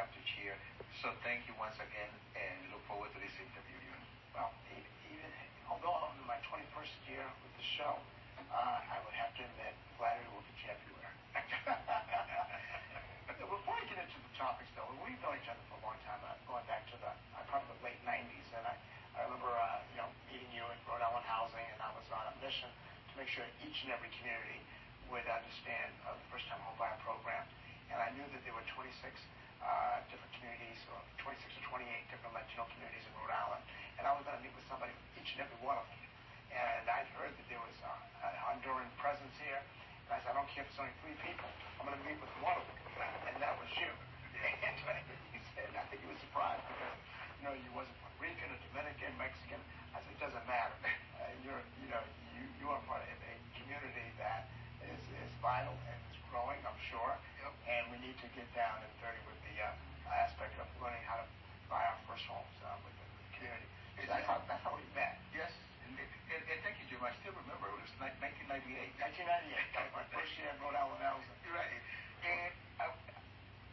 have to cheer. So thank you once again, and look forward to this interview. Well, even although I'm in my 21st year with the show, I would have to admit, flattery will be everywhere. Before I get into the topics, though, we've known each other for a long time. I'm going back to the probably the late 90s, and I remember meeting you at Rhode Island Housing, and I was on a mission to make sure each and every community would understand the first-time home buyer program. And I knew that there were 26 different communities, or 26 to 28 different Latino communities in Rhode Island. And I was going to meet with somebody from each and every one of them. And I'd heard that there was a Honduran presence here. And I said, I don't care if it's only 3 people. I'm going to meet with one of them. And that was you. And he said, I think he was surprised because, you wasn't Puerto Rican or Dominican, Mexican. I said, it doesn't matter. You are part of a community that is vital and is growing, I'm sure. Yep. And we need to get down and dirty with the aspect of learning how to buy our first homes within the community. So that's how we met. Yes, and thank you, Jim. I still remember it was like 1998. 1998, that was my first year in Rhode Island. Right. And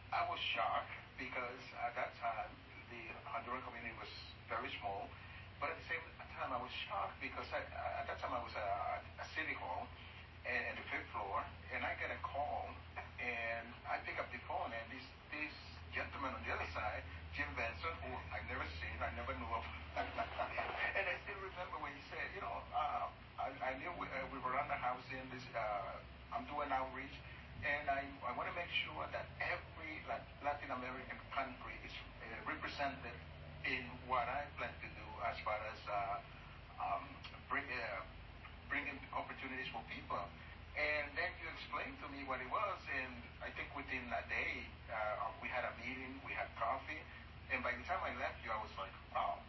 I was shocked because at that time the Honduran community was very small. But at the same time, I was shocked because at that time I was at a city hall, and the 5th floor, and I get a call, and I pick up the phone, and this gentleman on the other side, Jim Vincent, who I've never seen, I never knew of, and I still remember when he said, I knew we were on the house in this, I'm doing outreach, and I want to make sure that every Latin American country is represented in what I plan to do as far as bringing opportunities for people. And then you explained to me what it was, and I think within a day, we had a meeting, we had coffee, and by the time I left you, I was like, wow,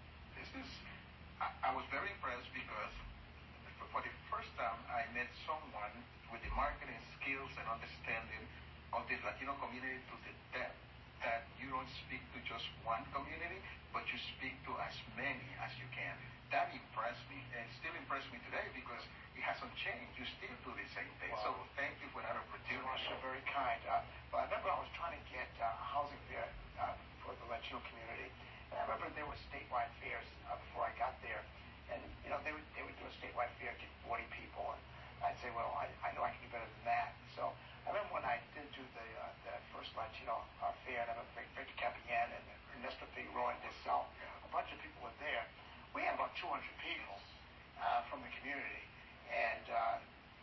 I was very impressed because for the first time, I met someone with the marketing skills and understanding of the Latino community to the depth that you don't speak to just one community, but you speak to as many as you can. That impressed me, and still impressed me today because it hasn't changed. You still do the same thing. Wow. So thank you for that opportunity. You're very kind. But I remember I was trying to get housing fair for the Latino community. And I remember there were statewide fairs before I got there. And, they would do a statewide fair, get 40 people. And I'd say, well, I know I can do better than that. So I remember when I did do the first Latino fair, and I remember Victor Capillan and Ernesto Figueroa and myself. A bunch of people were there. We had about 200 people from the community, and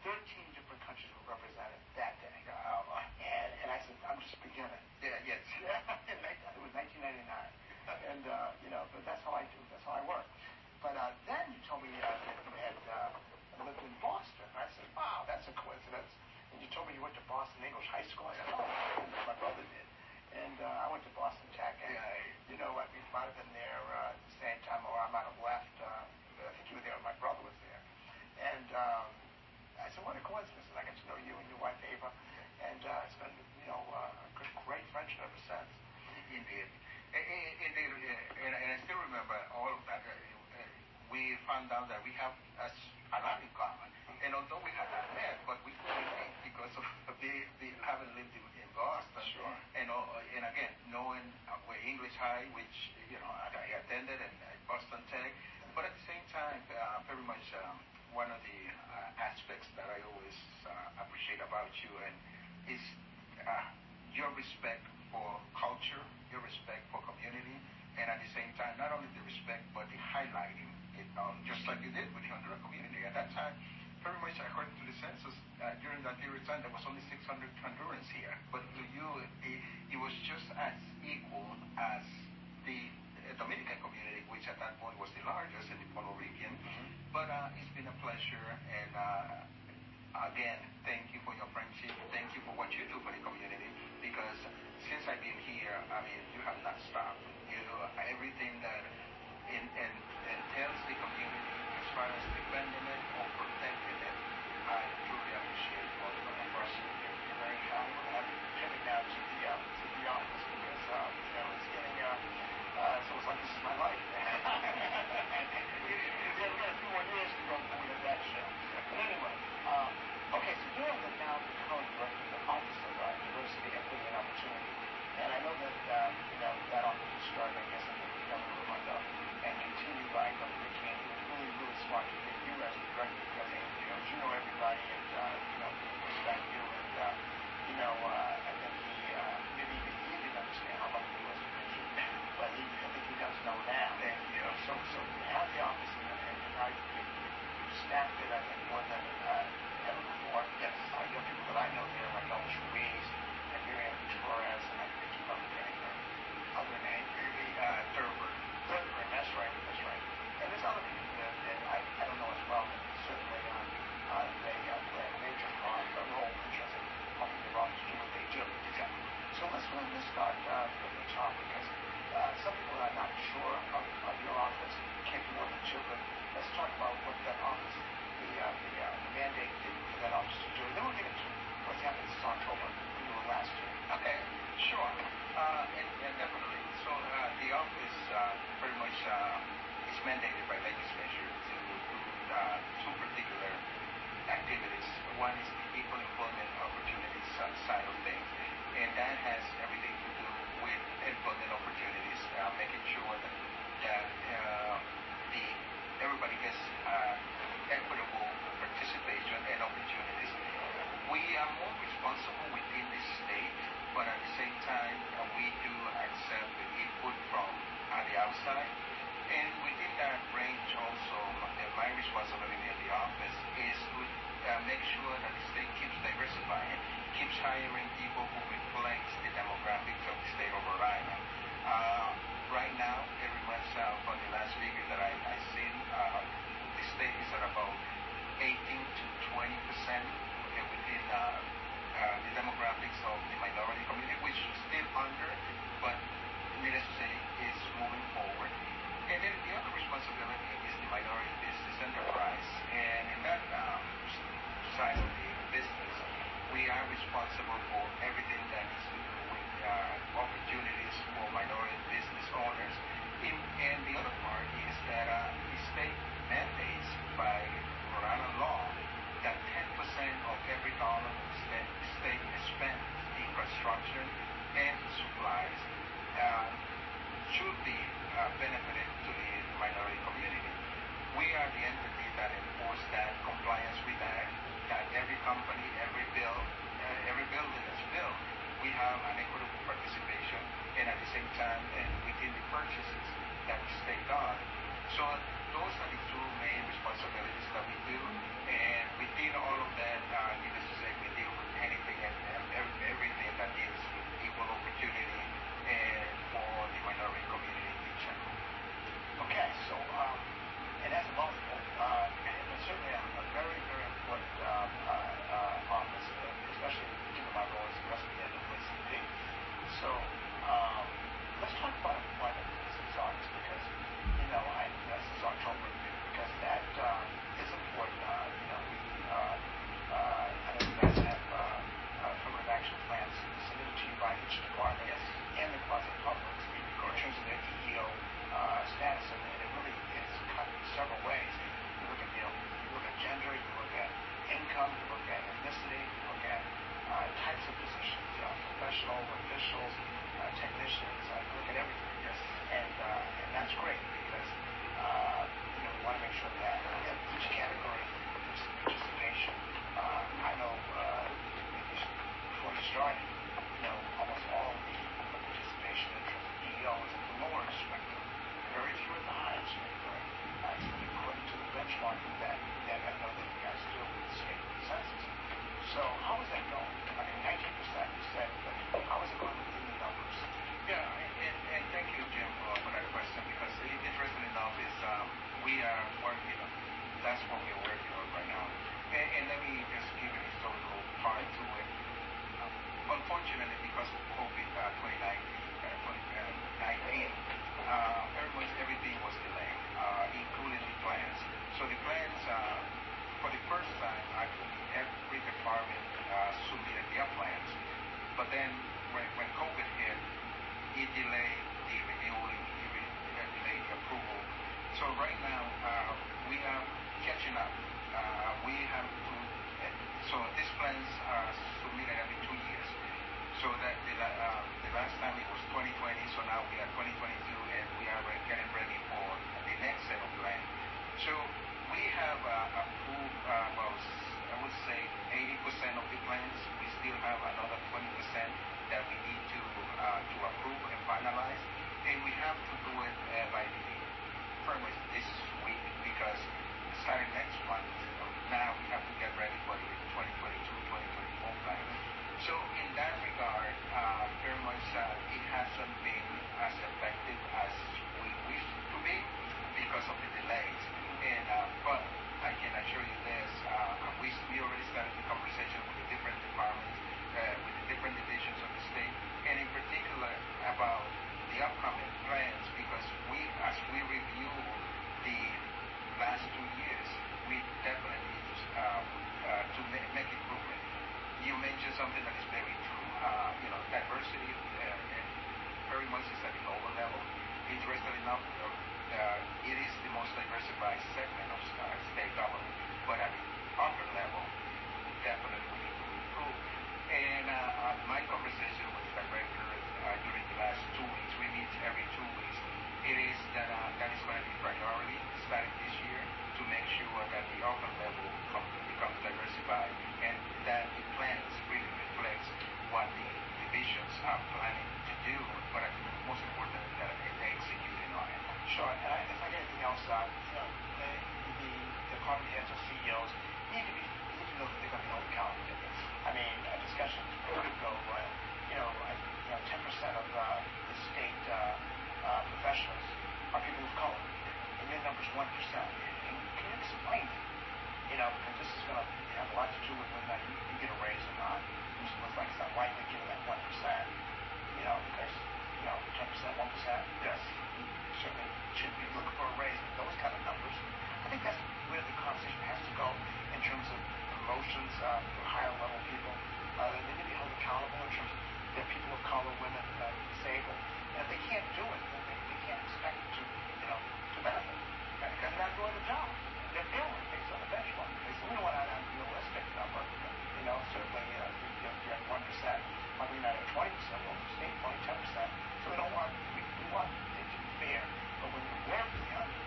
13 different countries were represented that day. And I said, I'm just beginning. Yeah, yes. It was 1999. And, but that's how I do. That's how I work. But then you told me that you had lived in Boston. I said, wow, that's a coincidence. And you told me you went to Boston English High School. I said, oh, my brother did. And I went to Boston Tech, and, we might have been there at the same time, or I might have left. I think you were there, and my brother was there. And I said, what a coincidence. And I got to know you and your wife, Ava. And it's been, a great friendship ever since. Indeed. And I still remember all of that. We found out that we have a lot in common. And although we haven't met, but we couldn't meet because of they haven't lived in Boston. Sure. And again, knowing we're English High, which I attended, and Boston Tech, but at the same time, very much one of the aspects that I always appreciate about you and is your respect for culture, your respect for community, and at the same time, not only the respect but the highlighting it, just like you did with the Honduran community at that time. Very much according to the census, during that period of time, there was only 600 Hondurans here. But to you, it was just as equal as the Dominican community, which at that point was the largest, and the Puerto Rican. Mm-hmm. But it's been a pleasure, and again, thank you for your friendship. Thank you for what you do for the community, because since I've been here, you have not stopped. You do everything that entails the community as far as defending it or protecting it. I truly appreciate what you have for us. You're very kind. I'm heading now to the office because it's getting so it's like this is my life. We got a few more years to go before we have that show. But anyway, okay. So you're now. doing this start from the top, because some people are not sure of your office. You can't do more than children. Let's talk about what that office, the mandate for that office to do. Then we'll get into what's happened since October when you were last year. Okay, sure. And definitely. So the office pretty much is mandated by legislature to do two particular activities. One is the Equal Employment Opportunities side of things, and that has everything to do with employment opportunities, making sure that everybody gets equitable participation and opportunities. We are more responsible within the state, but at the same time, we do accept the input from the outside. And within that range also, my responsibility at the office is to make sure that the state keeps diversifying, keeps hiring people who reflects the demographics of the state of Rhode Island. Right now, every month from the last figure that I've seen, the state is at about 18% to 20% within the demographics of the minority community, which is still under, but needless to say, is moving forward. And then the other responsibility is the Minority Business Enterprise. And in that side of the business, we are responsible for everything that is to do with opportunities for minority business owners. And the other part is that the state mandates by Rhode Island law that 10% of every dollar that the state spends in construction and supplies should be benefited to the minority community. We are the entity that enforce that compliance with that every company, every building that's built, we have an equitable participation, and at the same time, and within the purchases that the state does. So those are the two main responsibilities that we do, and within all of that, needless to say, we deal with anything and everything that deals with equal opportunity and for the minority community in general. Okay, so, and that's multiple, and certainly a very, very important office, especially given my role as the president of WBE. So, let's talk about employment since August, because, since October, because that is important. I know you guys have affirmative action plans submitted to you by each department. Yes. And the quasi-public in terms of their EEO status, and it really is cut in several ways. You look at you look at gender, you look at income, you look at ethnicity, you look at types of positions, professional, officials, technicians. You look at everything. Yes. And that's great because we want to make sure that each category of participation. I know before you started, almost all of the participation in terms of EEO is at the lower spectrum, very few at the higher spectrum, according to the benchmarking that I know that you guys do with the state census. So how is that going? I mean, 19% you said, but how is it going within the numbers? Yeah, and thank you, Jim, for that question, because interestingly enough is we are working on, that's what we're working on right now. And let me just give an historical part to it. Unfortunately, because of COVID 2019, almost everything was delayed, including the plans. So the plans, for the first time, actually, every department submitted their plans. But then, when COVID hit, it delayed the renewal, it delayed the approval. So right now, we are catching up. We have to. So these plans are submitted every 2 years. So that the last time it was 2020, so now we are 2022, and we are getting ready for the next set of plans. So we have approved about, I would say, 80% of the plans. We still have another 20% that we need to approve and finalize, and we have to do it by this week, because starting next month, now we have to get ready for the 2022-2024 plan. So in that regard, very much it hasn't been as effective as we wish to be because of the delays. And but I can assure you this: we already started the conversation with the different departments, with the different divisions of the state, and in particular it's just something that is very true. Diversity very much is at a global level. Interestingly enough, it is the most diversified segment of state government, but at the upper level, definitely we need to improve. And my conversation with the director during the last 2 weeks, we meet every 2 weeks, it is that that is going to be a priority starting this year to make sure that the upper level becomes diversified and that the plans really reflects what the divisions are planning to do, but I think most important is that they executing on it. Sure, and I think like anything else, the comprehensive CEOs need to know that they're going to be held accountable. I mean, a discussion could go well. 10% of the state professionals are people of color, and their number's 1%. And can you explain it? Because this is going to have a lot to do with whether or not you get a raise or not. It looks like it's not likely given that 1%, because, 10%, 1%, yes, you certainly shouldn't be looking for a raise, but those kind of numbers. I think that's where the conversation has to go in terms of promotions for higher level people. They need to be held accountable in terms of their people of color, women, disabled. And if they can't do it, then they can't expect to, to benefit. Right? Because they're not doing the job. They're failing based on the benchmark. So we don't want to have a realistic number. Certainly, if you're at 1%, I mean, not at 20%, well, the state point, 10%. So we don't want, we want it to be fair. But when you're working on it,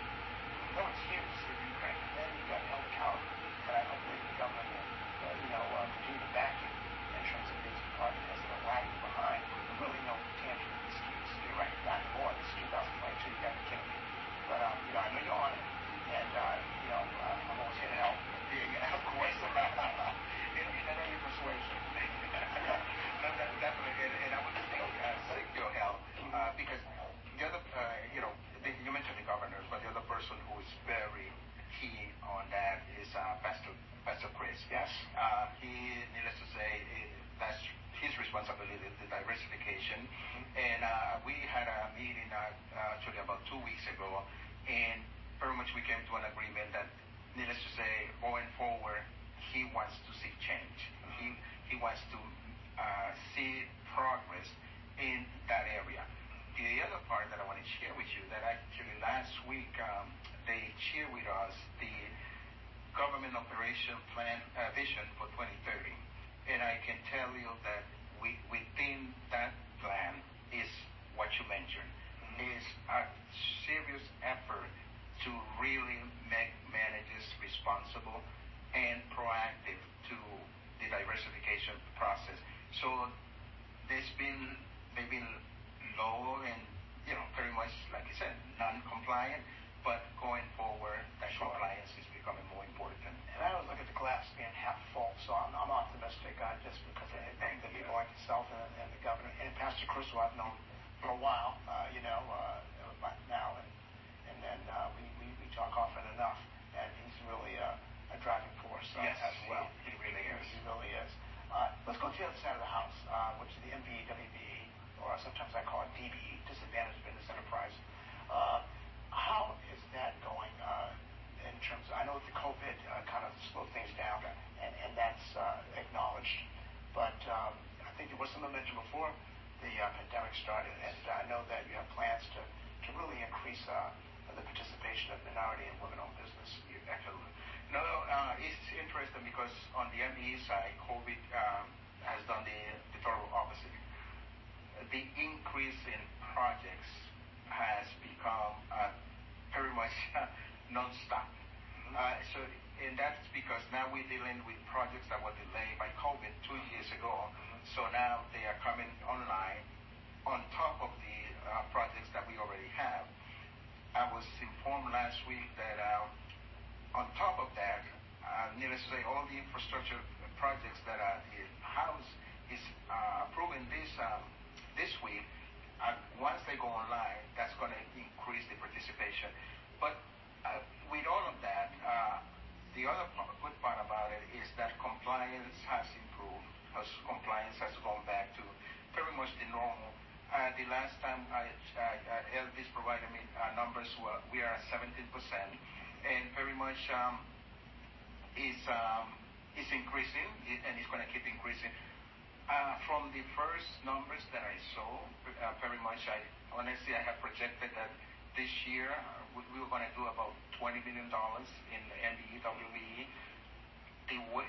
no one's here to see Ukraine, and then you've got held accountable. And I hope the government will, continue to back you in terms of these departments that are lagging behind. There's really no tangible excuse. You're right, not more. This is 2022, you've got to kill me. But, I know you're on it. And, I'm always here to help. Of course. And any persuasion. Definitely. And I would still seek your help because the other, you mentioned the governors, but the other person who is very keen on that is Pastor Chris. Yes. He, needless to say, that's his responsibility, the diversification. Mm-hmm. And we had a meeting actually about 2 weeks ago, and pretty much we came to an agreement that, needless to say, going forward, he wants to see change. He wants to see progress in that area. The other part that I want to share with you, that actually last week they shared with us the government operation plan vision for 2030. And I can tell you that within that plan is what you mentioned, is a serious effort to really make managers responsible and proactive to the diversification process. So they've been low and, pretty much, like you said, non-compliant, but going forward, that compliance is becoming more important. And I always look at the glass being half full, so I'm optimistic just because I think that people like yourself and the governor and Pastor Chris, who I've known for a while, now, and we talk often enough, and he's really a driving force as well. He really is. He really is. Let's go to the other side of the house, which is the MBE, WBE, or sometimes I call it DBE, Disadvantaged Business Enterprise. How is that going in terms of, I know the COVID kind of slowed things down, and that's acknowledged, but I think there was some momentum before the pandemic started, and I know that you have plans to really increase the participation of minority and women-owned business. Absolutely. No, it's interesting because on the MEWBE side, COVID has done the total opposite. The increase in projects has become pretty much non-stop. And that's because now we're dealing with projects that were delayed by COVID 2 years ago. So now they are coming online on top of the projects that we already have. I was informed last week that on top of that, needless to say, all the infrastructure projects that the House is approving this week, once they go online, that's going to increase the participation. But with all of that, the other good part about it is that compliance has improved. Compliance has gone back to pretty much the normal. The last time Elvis provided me numbers, we are at 17%. And very much is increasing, and it's going to keep increasing. From the first numbers that I saw, very much, honestly, I have projected that this year we were going to do about $20 million in the MBE, WBE.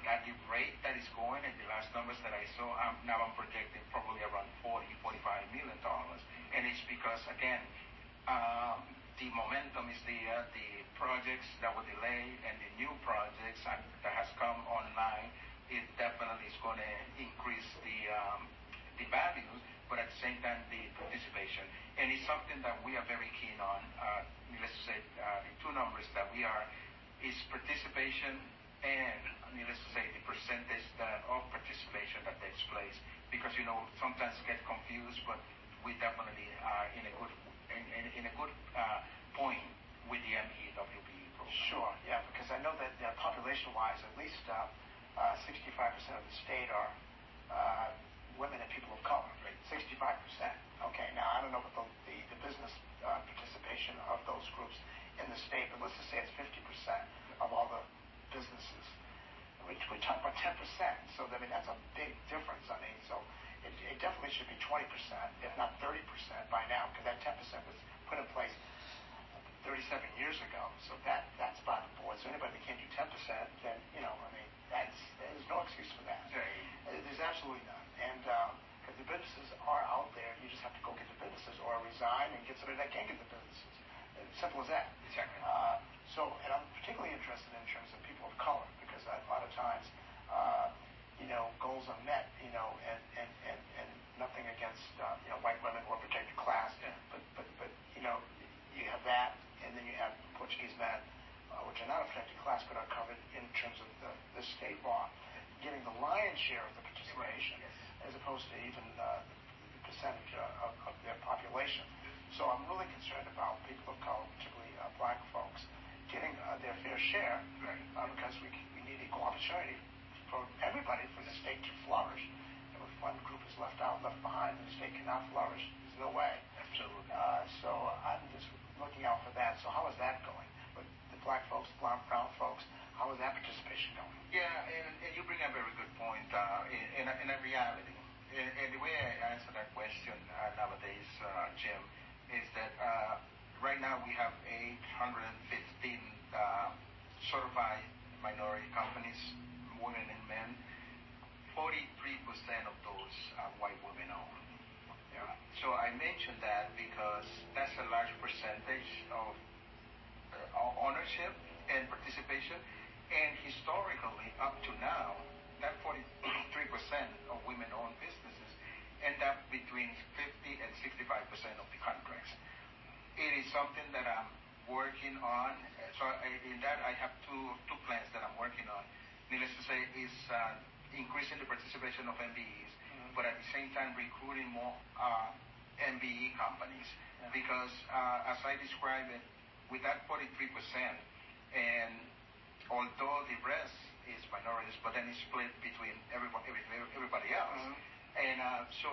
At the rate that it's going, and the last numbers that I saw, now I'm projecting probably around $40–45 million. And it's because, again, the momentum is there, the projects that were delayed and the new projects that has come online, it definitely is going to increase the values, but at the same time, the participation. And it's something that we are very keen on. Let's say the two numbers that we are is participation and, needless to say, the percentage of participation that takes place, because sometimes get confused, but we definitely are in a good point with the MEWBE program. Sure, yeah, because I know that population-wise, at least 65% of the state are women and people of color. Right. 65%. Okay, now I don't know about the business participation of those groups in the state, but let's just say it's 50% of all the businesses. We talk about 10%, so I mean that's a big difference. I mean, so it definitely should be 20%, if not 30% by now, because that 10% was put in place 37 years ago. So that's by the board. So anybody that can't do 10%, then I mean, there's no excuse for that. Right. There's absolutely none. And because the businesses are out there, you just have to go get the businesses, or resign and get somebody that can get the businesses. Simple as that. Exactly. And I'm particularly interested in terms of people of color, because a lot of times, goals are met, and nothing against, white women or protected class. Yeah. But you have that, and then you have Portuguese men, which are not a protected class, but are covered in terms of the state law, getting the lion's share of the participation, as opposed to even the percentage of their population. So I'm really concerned about people of color, particularly black folks, getting their fair share, because we need equal opportunity for everybody, for the state to flourish. And if one group is left behind, the state cannot flourish. There's no way. Absolutely. So I'm just looking out for that. So how is that going? With the black folks, brown folks, how is that participation going? Yeah, and you bring up a very good point in a reality. And the way I answer that question nowadays, Jim, is that right now we have 815 certified minority companies, women and men. 43% of those are white women owned. Yeah. So I mentioned that because that's a large percentage of ownership and participation. And historically, up to now, that 43% of women-owned businesses end up between 50 and 65% of the contracts. It is something that I'm working on. So in that, I have two plans that I'm working on. Needless to say, is increasing the participation of MBEs, but at the same time recruiting more MBE companies. Yeah. Because as I describe it, with that 43%, and although the rest is minorities, but then it's split between everybody else. And so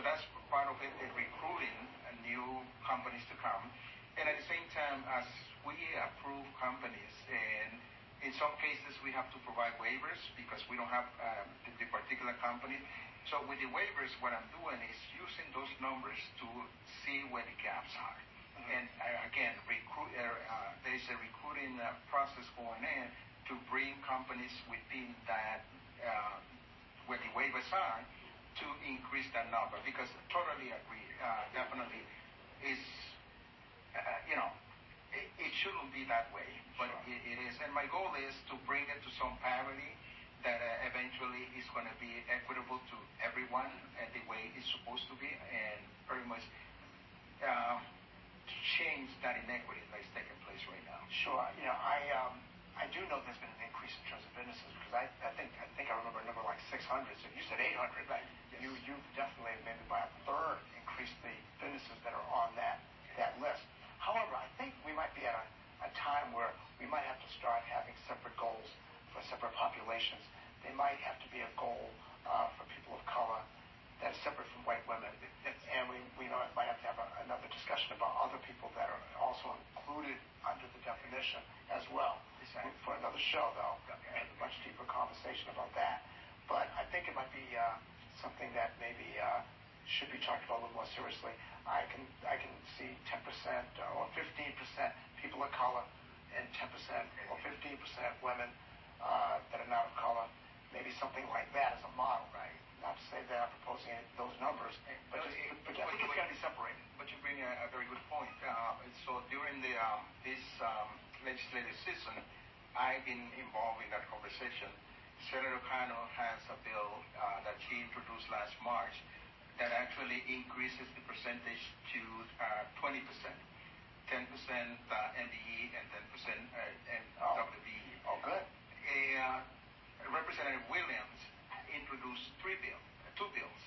that's part of it, recruiting new companies to come. And at the same time, as we approve companies, and in some cases we have to provide waivers because we don't have the particular company. So with the waivers, what I'm doing is using those numbers to see where the gaps are. And again, there's a recruiting process going in to bring companies within that where the waivers are, to increase that number, because I totally agree. Definitely is, it shouldn't be that way, but sure, it is. And my goal is to bring it to some parity that eventually is going to be equitable to everyone and the way it's supposed to be, and pretty much change that inequity that's taking place right now. Sure. I do know there's been an increase in terms of businesses, because I think I remember a number like 600. So you said 800, right? Yes. You definitely maybe by a third increased the businesses that are on that list. However, I think we might be at a time where we might have to start having separate goals for separate populations. There might have to be a goal for people of color that's separate from white women, and we might have to have another discussion about other people that are also included under the definition as well. Exactly. For another show, though, a much deeper conversation about that. But I think it might that maybe should be talked about a little more seriously. I can see 10% or 15% people of color and 10% or 15% women that are not of color. Maybe something like that as a model, right? Not to say that I'm proposing those numbers, but I think it's got to be separated. But you bring a very good point. So during this legislative season, I've been involved in that conversation. Senator O'Connell has a bill that she introduced last March that actually increases the percentage to 20%, 10% NDE and 10% WBE. Oh, good. Representative Williams introduced two bills.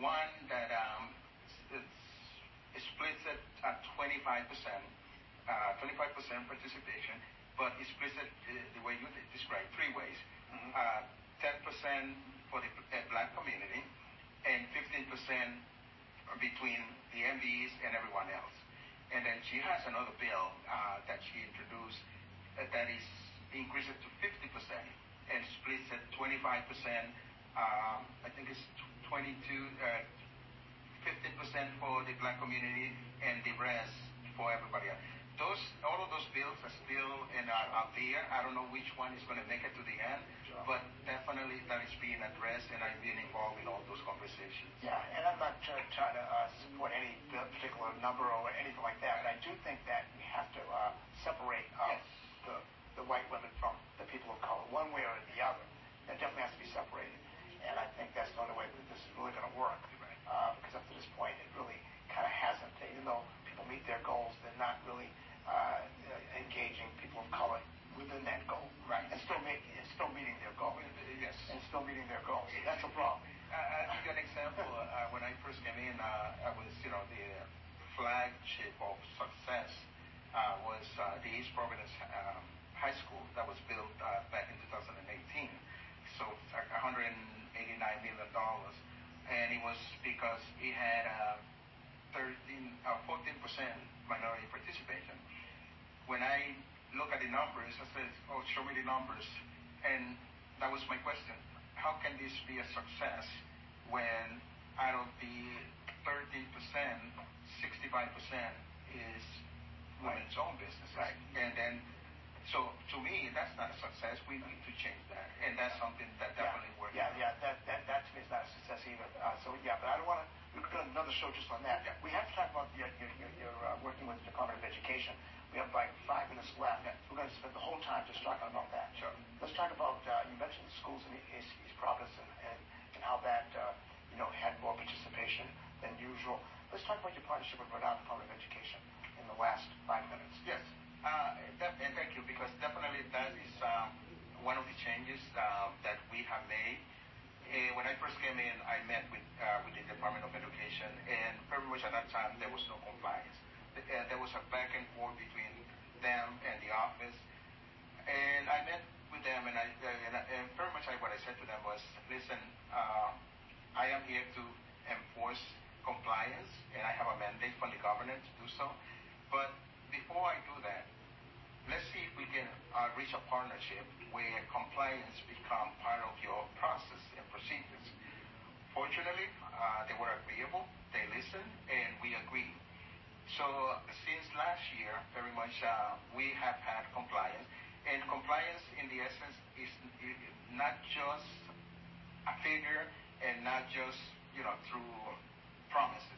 One that it splits it at 25% participation, but it splits it the way you described, three ways. 10% for the black community and 15% between the MBEs and everyone else. And then she has another bill that she introduced that is increased it to 50% and splits at 25%, I think it's 15% for the black community and the rest for everybody else. All of those bills are still out there. I don't know which one is going to make it to the end, but definitely that is being addressed, and I've been involved in all those conversations. Yeah, and I'm not trying to support any particular number or anything like that, but I do think that we have to separate the white women from the people of color, one way or the other. That definitely has to be separated, and I think that's the only way that this is really going to work, because up to this point, it really kind of hasn't, even though people meet their goals, they're not really engaging people of color within that goal, right? And still meeting their goal. Yes. And still meeting their goals. So that's a problem. I give an example. When I first came in, I was, the flagship of success was the East Providence High School that was built back in 2018. So $189 million, and it was because it had 14% minority participation. When I look at the numbers, I said, oh, show me the numbers. And that was my question. How can this be a success when out of the 13%, 65% is women's own business? Right? And then, so to me, that's not a success. We need to change that. And that's something that definitely works. That to me is not a success either. But I don't want to, we've got another show just on that. Yeah. We have to talk about your working with the Department of Education. We have like 5 minutes left. We're going to spend the whole time just talking about that. Sure. Let's talk about, you mentioned the schools in East Providence and how that, had more participation than usual. Let's talk about your partnership with Rhode Island Department of Education in the last 5 minutes. Yes, and thank you, because definitely that is one of the changes that we have made. When I first came in, I met with the Department of Education, and pretty much at that time, there was no compliance. There was a back and forth between them and the office, and I met with them, and pretty much what I said to them was, listen, I am here to enforce compliance, and I have a mandate from the governor to do so, but before I do that, let's see if we can reach a partnership where compliance become part of your process and procedures. Fortunately, they were agreeable, they listened, and we agreed. So since last year, very much we have had compliance, and compliance in the essence is not just a figure and not just through promises.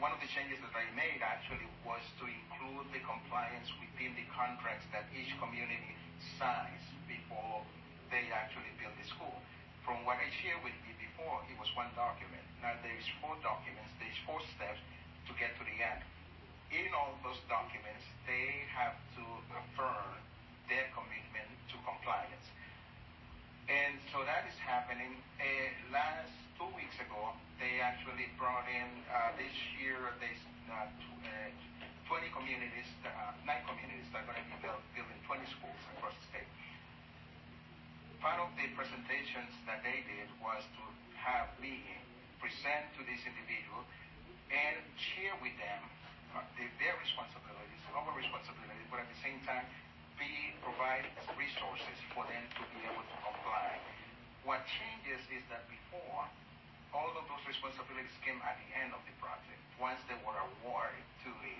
One of the changes that I made actually was to include the compliance within the contracts that each community signs before they actually build the school. From what I shared with you before, it was one document. Now there is four documents, there is four steps to get to the end. In all those documents, they have to affirm their commitment to compliance. And so that is happening. Last 2 weeks ago, they actually brought in, this year, there's 20 communities, 9 communities that are going to be building 20 schools across the state. Part of the presentations that they did was to have me present to this individual and share with them their responsibilities, our responsibilities, but at the same time, we provide resources for them to be able to comply. What changes is that before, all of those responsibilities came at the end of the project, once they were awarded to the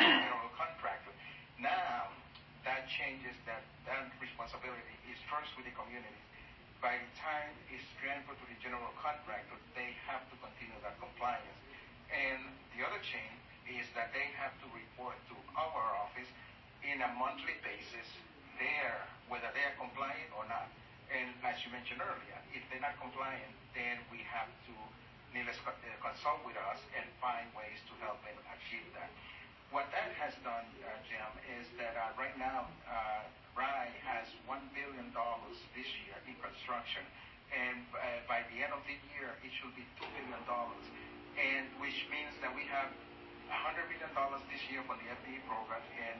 general contractor. Now, that changes, that responsibility is first with the community. By the time it's transferred to the general contractor, they have to continue that compliance. And the other change is that they have to report to our office in a monthly basis whether they are compliant or not. And as you mentioned earlier, if they're not compliant, then we have to consult with us and find ways to help them achieve that. What that has done, Jim, is that right now, RI has $1 billion this year in construction, and by the end of the year, it should be $2 billion, and which means that we have $100 million this year for the FBE program, and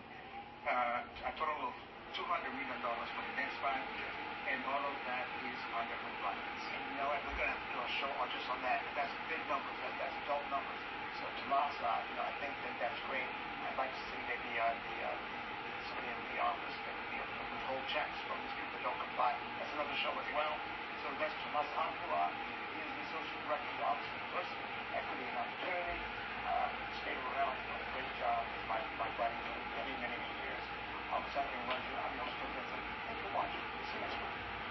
a total of $200 million for the next 5 years, and all of that is under compliance. And you know what, we're going to have to do a show just on that. That's big numbers, that's adult numbers. So Tomás, I think that's great. I'd like to see maybe somebody in the office that would be able to withhold checks from these people that don't comply. That's another show as well. So that's Tomás Ávila. He is the Associate Director of the Office of Diversity, Equity, and Opportunity. Stayed around doing a great job in my buddy for many, many years. Senator Williams, I'm your Jim Vincent. Thanks for watching. See you next week.